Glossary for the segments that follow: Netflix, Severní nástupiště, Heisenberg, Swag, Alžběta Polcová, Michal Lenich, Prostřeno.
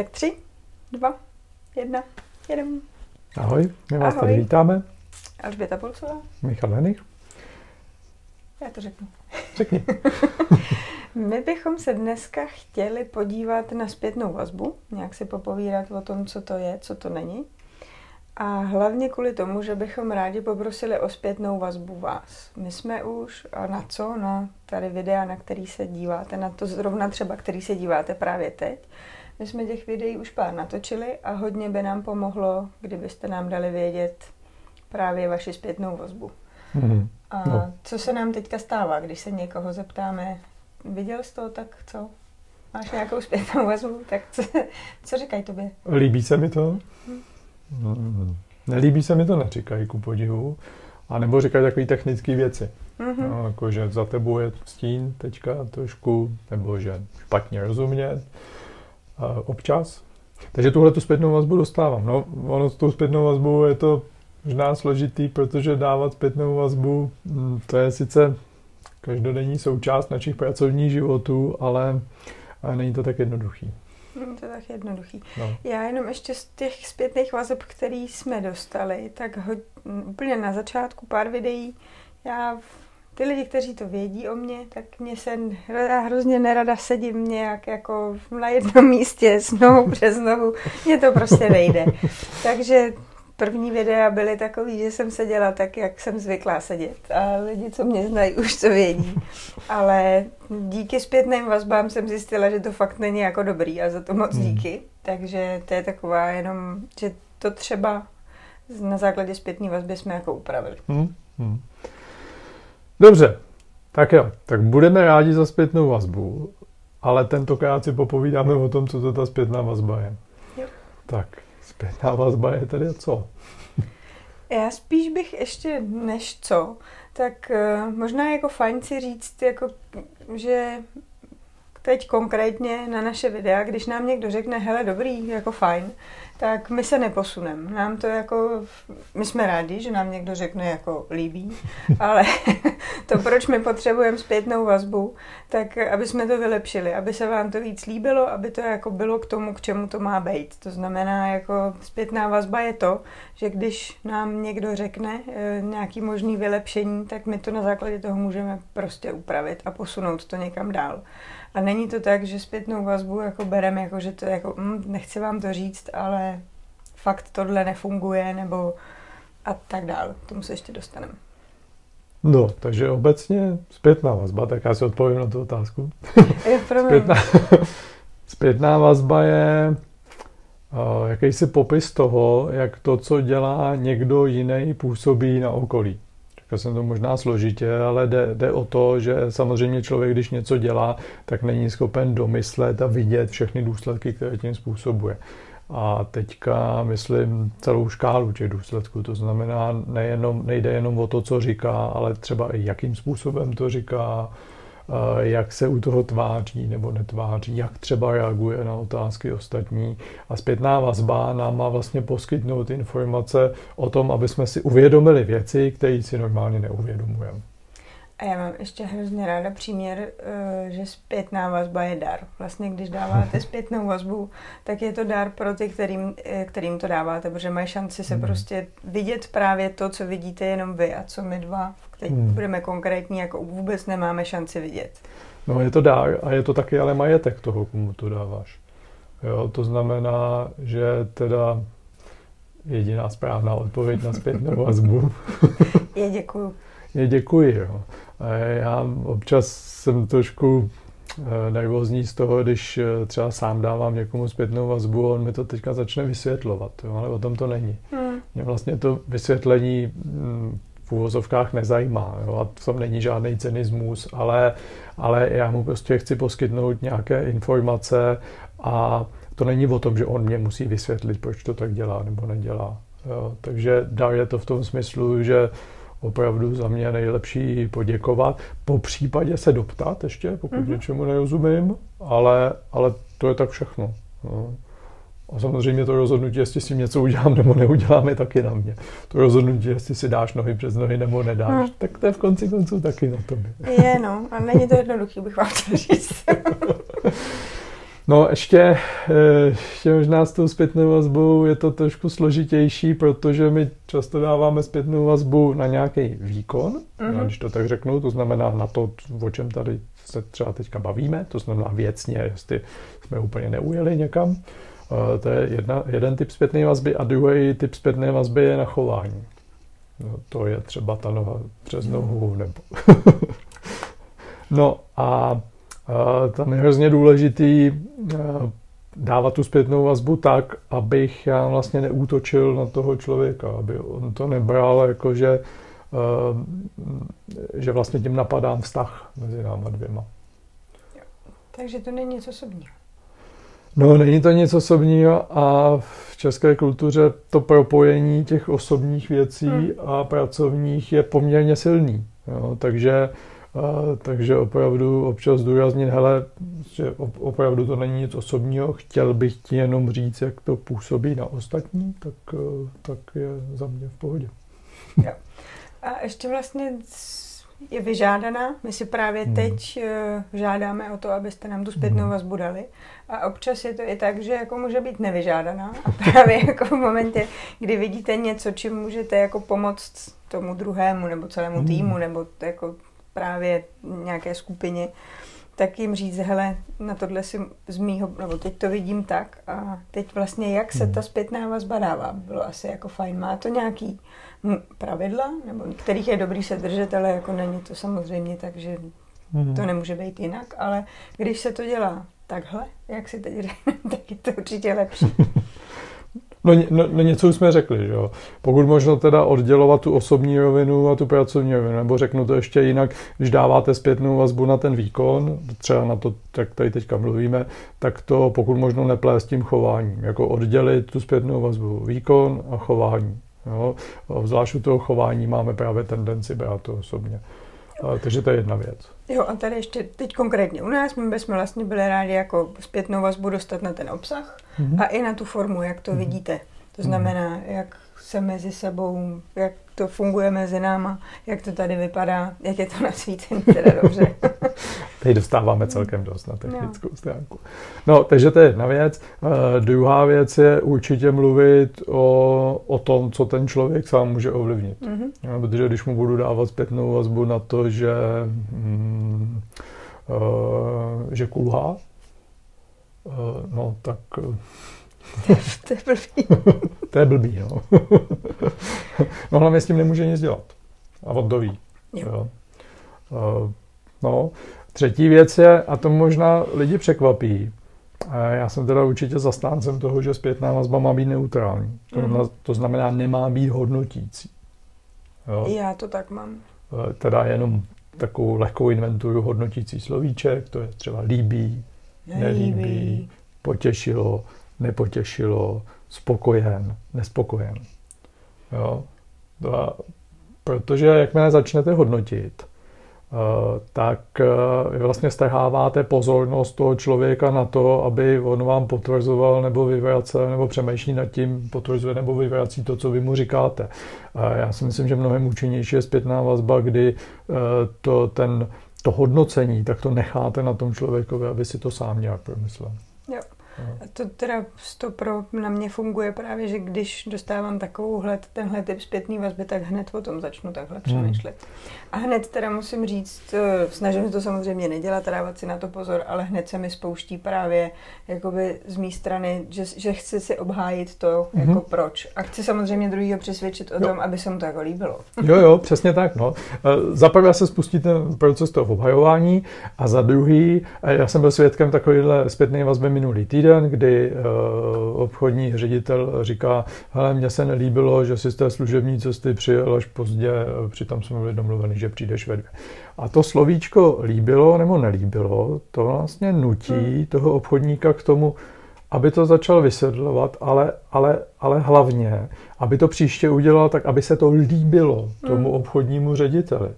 Tak 3, 2, 1, 1. Ahoj, my vás tady vítáme. Alžběta Polcová. Michal Lenich. Já to řeknu. Řekni. My bychom se dneska chtěli podívat na zpětnou vazbu, nějak si popovídat o tom, co to je, co to není. A hlavně kvůli tomu, že bychom rádi poprosili o zpětnou vazbu vás. My jsme už, a na co? No, tady videa, na který se díváte, na to zrovna třeba, který se díváte právě teď. My jsme těch videí už pár natočili a hodně by nám pomohlo, kdybyste nám dali vědět právě vaši zpětnou vazbu. A co se nám teďka stává, když se někoho zeptáme, viděl jsi to, tak co? Máš nějakou zpětnou vazbu, tak co říkají tobě? Líbí se mi to? Nelíbí se mi to, neříkají ku podivu. A nebo říkají takové technické věci. No, jako, že za tebou je stín teďka trošku, nebo že špatně rozumět. Občas. Takže tuhle tu zpětnou vazbu dostávám. No, ono s tou zpětnou vazbou je to možná složitý, protože dávat zpětnou vazbu, to je sice každodenní součást našich pracovních životů, ale není to tak jednoduchý. To je tak jednoduchý. No. Já jenom ještě z těch zpětných vazeb, které jsme dostali, tak úplně na začátku pár videí, ty lidi, kteří to vědí o mně, tak mě se hrozně nerada sedím nějak jako na jednom místě, znovu přes nohu, mně to prostě nejde. Takže první videa byly takový, že jsem seděla tak, jak jsem zvyklá sedět. A lidi, co mě znají, už to vědí. Ale díky zpětným vazbám jsem zjistila, že to fakt není jako dobrý a za to moc díky. Takže to je taková jenom, že to třeba na základě zpětné vazby jsme jako upravili. Dobře, tak jo, tak budeme rádi za zpětnou vazbu, ale tentokrát si popovídáme o tom, co to ta zpětná vazba je. Jo. Tak, zpětná vazba je tedy co? Já spíš bych ještě než co, tak možná jako fajn si říct, jako, že teď konkrétně na naše videa, když nám někdo řekne, hele dobrý, jako fajn, tak my se neposuneme. Nám to jako, my jsme rádi, že nám někdo řekne jako líbí, ale to, proč my potřebujeme zpětnou vazbu, tak aby jsme to vylepšili, aby se vám to víc líbilo, aby to jako bylo k tomu, k čemu to má být. To znamená, jako zpětná vazba je to, že když nám někdo řekne nějaký možný vylepšení, tak my to na základě toho můžeme prostě upravit a posunout to někam dál. A není to tak, že zpětnou vazbu jako bereme, jako, že to jako, nechci vám to říct, ale fakt tohle nefunguje, nebo a tak dále. K tomu se ještě dostaneme. No, takže obecně zpětná vazba, tak já si odpovím na tu otázku. Zpětná vazba je jakýsi popis toho, jak to, co dělá někdo jiný, působí na okolí. Já jsem to možná složitě, ale jde o to, že samozřejmě člověk, když něco dělá, tak není schopen domyslet a vidět všechny důsledky, které tím způsobuje. A teďka myslím celou škálu těch důsledků. To znamená, nejde jenom o to, co říká, ale třeba i jakým způsobem to říká, jak se u toho tváří nebo netváří, jak třeba reaguje na otázky ostatní. A zpětná vazba nám má vlastně poskytnout informace o tom, aby jsme si uvědomili věci, které si normálně neuvědomujeme. A já mám ještě hrozně ráda příměr, že zpětná vazba je dar. Vlastně, když dáváte zpětnou vazbu, tak je to dar pro ty, kterým to dáváte, protože mají šanci se prostě vidět právě to, co vidíte jenom vy a co my dva, teď budeme konkrétní, jako vůbec nemáme šanci vidět. No je to dar a je to taky ale majetek toho, komu to dáváš. Jo, to znamená, že teda jediná správná odpověď na zpětnou vazbu. Je děkuju. Je děkuji, jo. Já občas jsem trošku nervózní z toho, když třeba sám dávám někomu zpětnou vazbu a on mi to teďka začne vysvětlovat, jo, ale o tom to není. Mě vlastně to vysvětlení v úvozovkách nezajímá, jo, a v tom není žádný cynismus, ale já mu prostě chci poskytnout nějaké informace a to není o tom, že on mě musí vysvětlit, proč to tak dělá nebo nedělá. Jo. Takže dar je to v tom smyslu, že opravdu za mě nejlepší poděkovat, po případě se doptat ještě, pokud něčemu nerozumím, ale to je tak všechno. No. A samozřejmě to rozhodnutí, jestli si něco udělám nebo neudělám, je taky na mě. To rozhodnutí, jestli si dáš nohy přes nohy nebo nedáš, tak to je v konci konců taky na tobě. Je, no, a není to jednoduchý, bych vám chtěl říct. No ještě možná s tou zpětnou vazbou je to trošku složitější, protože my často dáváme zpětnou vazbu na nějaký výkon, když to tak řeknu, to znamená na to, o čem tady se třeba teďka bavíme, to znamená věcně, jestli jsme úplně neujeli někam. To je jeden typ zpětné vazby a druhý typ zpětné vazby je na chování. No, to je třeba ta noha přes nohu nebo... No a tam je hrozně důležitý dávat tu zpětnou vazbu tak, abych já vlastně neútočil na toho člověka, aby on to nebral jako, že vlastně tím napadám vztah mezi náma dvěma. Takže to není nic osobního. No, není to nic osobního a v české kultuře to propojení těch osobních věcí a pracovních je poměrně silný. Jo, takže opravdu občas zdůraznit, hele, že opravdu to není nic osobního, chtěl bych ti jenom říct, jak to působí na ostatní, tak je za mě v pohodě. Jo. A ještě vlastně je vyžádaná, my si právě teď žádáme o to, abyste nám tu zpětnou vazbu dali. A občas je to i tak, že jako může být nevyžádaná a právě jako v momentě, kdy vidíte něco, čím můžete jako pomoct tomu druhému nebo celému týmu nebo jako právě nějaké skupině, tak jim říct, hele, na tohle si z mýho, nebo teď to vidím tak a teď vlastně jak se ta zpětná vazba dává, bylo asi jako fajn, má to nějaký pravidla, nebo kterých je dobrý se držet, ale jako není to samozřejmě tak, že to nemůže být jinak, ale když se to dělá takhle, jak si teď řekne, tak je to určitě lepší. No něco už jsme řekli, že jo. Pokud možno teda oddělovat tu osobní rovinu a tu pracovní rovinu, nebo řeknu to ještě jinak, když dáváte zpětnou vazbu na ten výkon, třeba na to, jak tady teďka mluvíme, tak to pokud možno neplést tím chováním, jako oddělit tu zpětnou vazbu výkon a chování. Jo. Zvlášť u toho chování máme právě tendenci brát to osobně. Takže to je jedna věc. Jo, a tady ještě teď konkrétně u nás, my bychom vlastně byli rádi jako zpětnou vazbu dostat na ten obsah a i na tu formu, jak to vidíte. To znamená, jak se mezi sebou, jak to funguje mezi náma, jak to tady vypadá, jak je to nasvícený, teda dobře. Teď dostáváme celkem dost na technickou stránku. No, takže to je jedna věc. Druhá věc je určitě mluvit o tom, co ten člověk sám může ovlivnit. No, protože když mu budu dávat zpětnou vazbu na to, že kulhá, no tak... To je blbý. To je blbý, no. No hlavně s tím nemůže nic dělat. A on to ví. Jo. No, třetí věc je, a to možná lidi překvapí, já jsem teda určitě zastáncem toho, že zpětná vazba má být neutrální. To znamená, nemá být hodnotící. Jo. Já to tak mám. Teda jenom takovou lehkou inventuru hodnotící slovíček, to je třeba líbí, nelíbí, potěšilo, nepotěšilo, spokojen, nespokojen. Jo? Protože jakmile začnete hodnotit, tak vlastně strháváte pozornost toho člověka na to, aby on vám potvrzoval nebo vyvracel, nebo přemýšlí nad tím, potvrzuje nebo vyvrací to, co vy mu říkáte. Já si myslím, že mnohem účinnější je zpětná vazba, kdy to hodnocení, tak to necháte na tom člověkovi, aby si to sám nějak promyslel. Jo. A to teda na mě funguje právě, že když dostávám tenhle typ zpětný vazby, tak hned o tom začnu takhle přemýšlet. A hned teda musím říct, snažím se to samozřejmě nedělat, dávat si na to pozor, ale hned se mi spouští právě jakoby z mé strany, že chci si obhájit to, jako proč. A chci samozřejmě druhýho přesvědčit o tom, aby se mu to jako líbilo. Jo, přesně tak. No. Za prvé se spustí ten proces toho obhajování a za druhý, já jsem byl svědkem takovéhle zpětné vazby minulý týden, kdy obchodní ředitel říká, hele, mně se nelíbilo, že jsi z té služební cesty přijel až pozdě, přitom jsme byli domluveni, že přijdeš ve 2. A to slovíčko líbilo nebo nelíbilo, to vlastně nutí toho obchodníka k tomu, aby to začal vysvětlovat, ale hlavně, aby to příště udělal tak, aby se to líbilo tomu obchodnímu řediteli.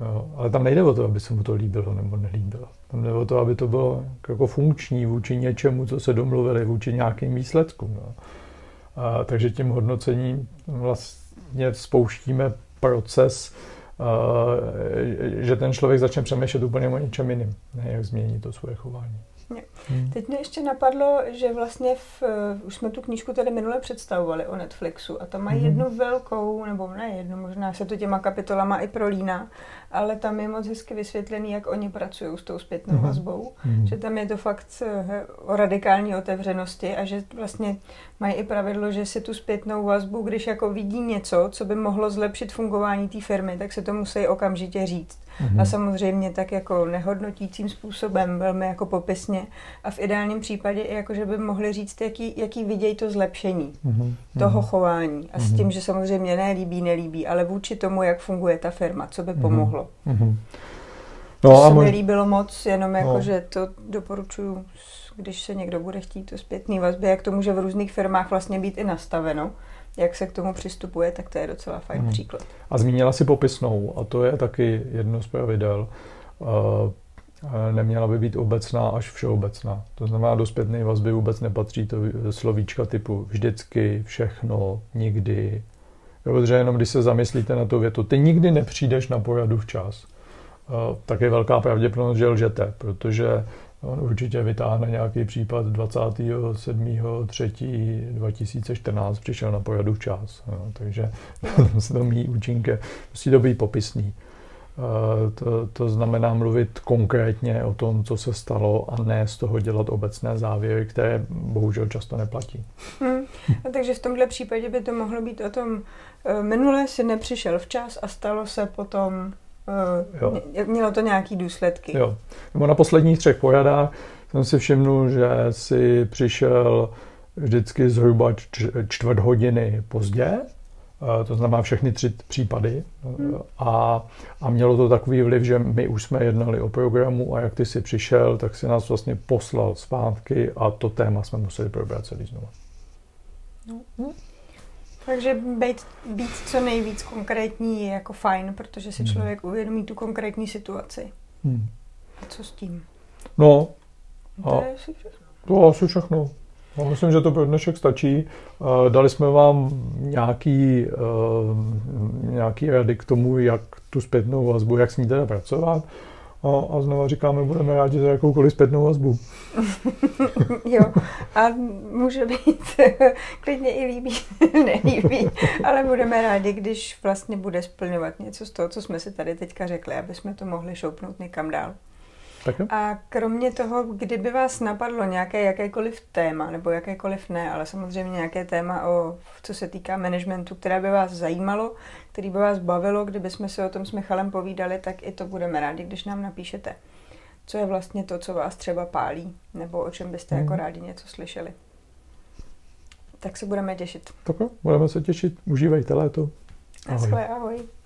Jo, ale tam nejde o to, aby se mu to líbilo nebo nelíbilo. Tam jde o to, aby to bylo jako funkční vůči něčemu, co se domluvili, vůči nějakým výsledkům. No. Takže tím hodnocením vlastně spouštíme proces, že ten člověk začne přemýšlet úplně o něčem jiným, ne jak změní to svoje chování. Přesně. Teď mě ještě napadlo, že vlastně už jsme tu knížku tady minule představovali o Netflixu a tam mají jednu velkou, nebo ne jednu, možná se to těma kapitolama i prolíná, ale tam je moc hezky vysvětlený, jak oni pracují s tou zpětnou vazbou, že tam je to fakt o radikální otevřenosti a že vlastně mají i pravidlo, že si tu zpětnou vazbu, když jako vidí něco, co by mohlo zlepšit fungování té firmy, tak se to musí okamžitě říct. A samozřejmě tak jako nehodnotícím způsobem, velmi jako popisně a v ideálním případě i jako, že by mohli říct, jaký vidějí to zlepšení toho chování. A s tím, že samozřejmě nelíbí, ale vůči tomu, jak funguje ta firma, co by pomohlo. No, to se mi líbilo moc, jenom jako, že to doporučuju, když se někdo bude chtít to zpětný vazby, jak to může v různých firmách vlastně být i nastaveno. Jak se k tomu přistupuje, tak to je docela fajn příklad. A zmínila si popisnou, a to je taky jedno z pravidel. Neměla by být obecná až všeobecná. To znamená, do zpětné vazby vůbec nepatří to slovíčka typu vždycky, všechno, nikdy. Protože jenom když se zamyslíte na to větu, ty nikdy nepřijdeš na poradu včas, tak je velká pravděpodobnost, že lžete, protože on určitě vytáhne nějaký případ 27.3.2014, přišel na poradu včas, takže se to mí účinky. Musí to být popisný. To znamená mluvit konkrétně o tom, co se stalo a ne z toho dělat obecné závěry, které bohužel často neplatí. A takže v tomhle případě by to mohlo být o tom, minule si nepřišel včas a stalo se potom... Mělo to nějaký důsledky. Jo. Nebo na posledních 3 poradách jsem si všiml, že si přišel vždycky zhruba 15 minut pozdě, to znamená všechny 3 případy a mělo to takový vliv, že my už jsme jednali o programu a jak ty si přišel, tak si nás vlastně poslal zpátky a to téma jsme museli probrat celý znovu. Takže být co nejvíc konkrétní je jako fajn, protože si člověk uvědomí tu konkrétní situaci. A co s tím? No. To je asi všechno. Myslím, že to pro dnešek stačí. Dali jsme vám nějaký rady k tomu, jak tu zpětnou vazbu, jak s ní teda pracovat. A znovu říkáme, budeme rádi za jakoukoliv zpětnou vazbu. Jo, a může být klidně i líbí, nelíbí, ale budeme rádi, když vlastně bude splňovat něco z toho, co jsme si tady teďka řekli, aby jsme to mohli šoupnout někam dál. A kromě toho, kdyby vás napadlo nějaké jakékoliv téma, nebo jakékoliv ne, ale samozřejmě nějaké téma, co se týká managementu, které by vás zajímalo, který by vás bavilo, kdyby jsme se o tom s Michalem povídali, tak i to budeme rádi, když nám napíšete. Co je vlastně to, co vás třeba pálí, nebo o čem byste jako rádi něco slyšeli. Tak se budeme těšit. Budeme se těšit. Užívejte léto. Ahoj. Ahoj.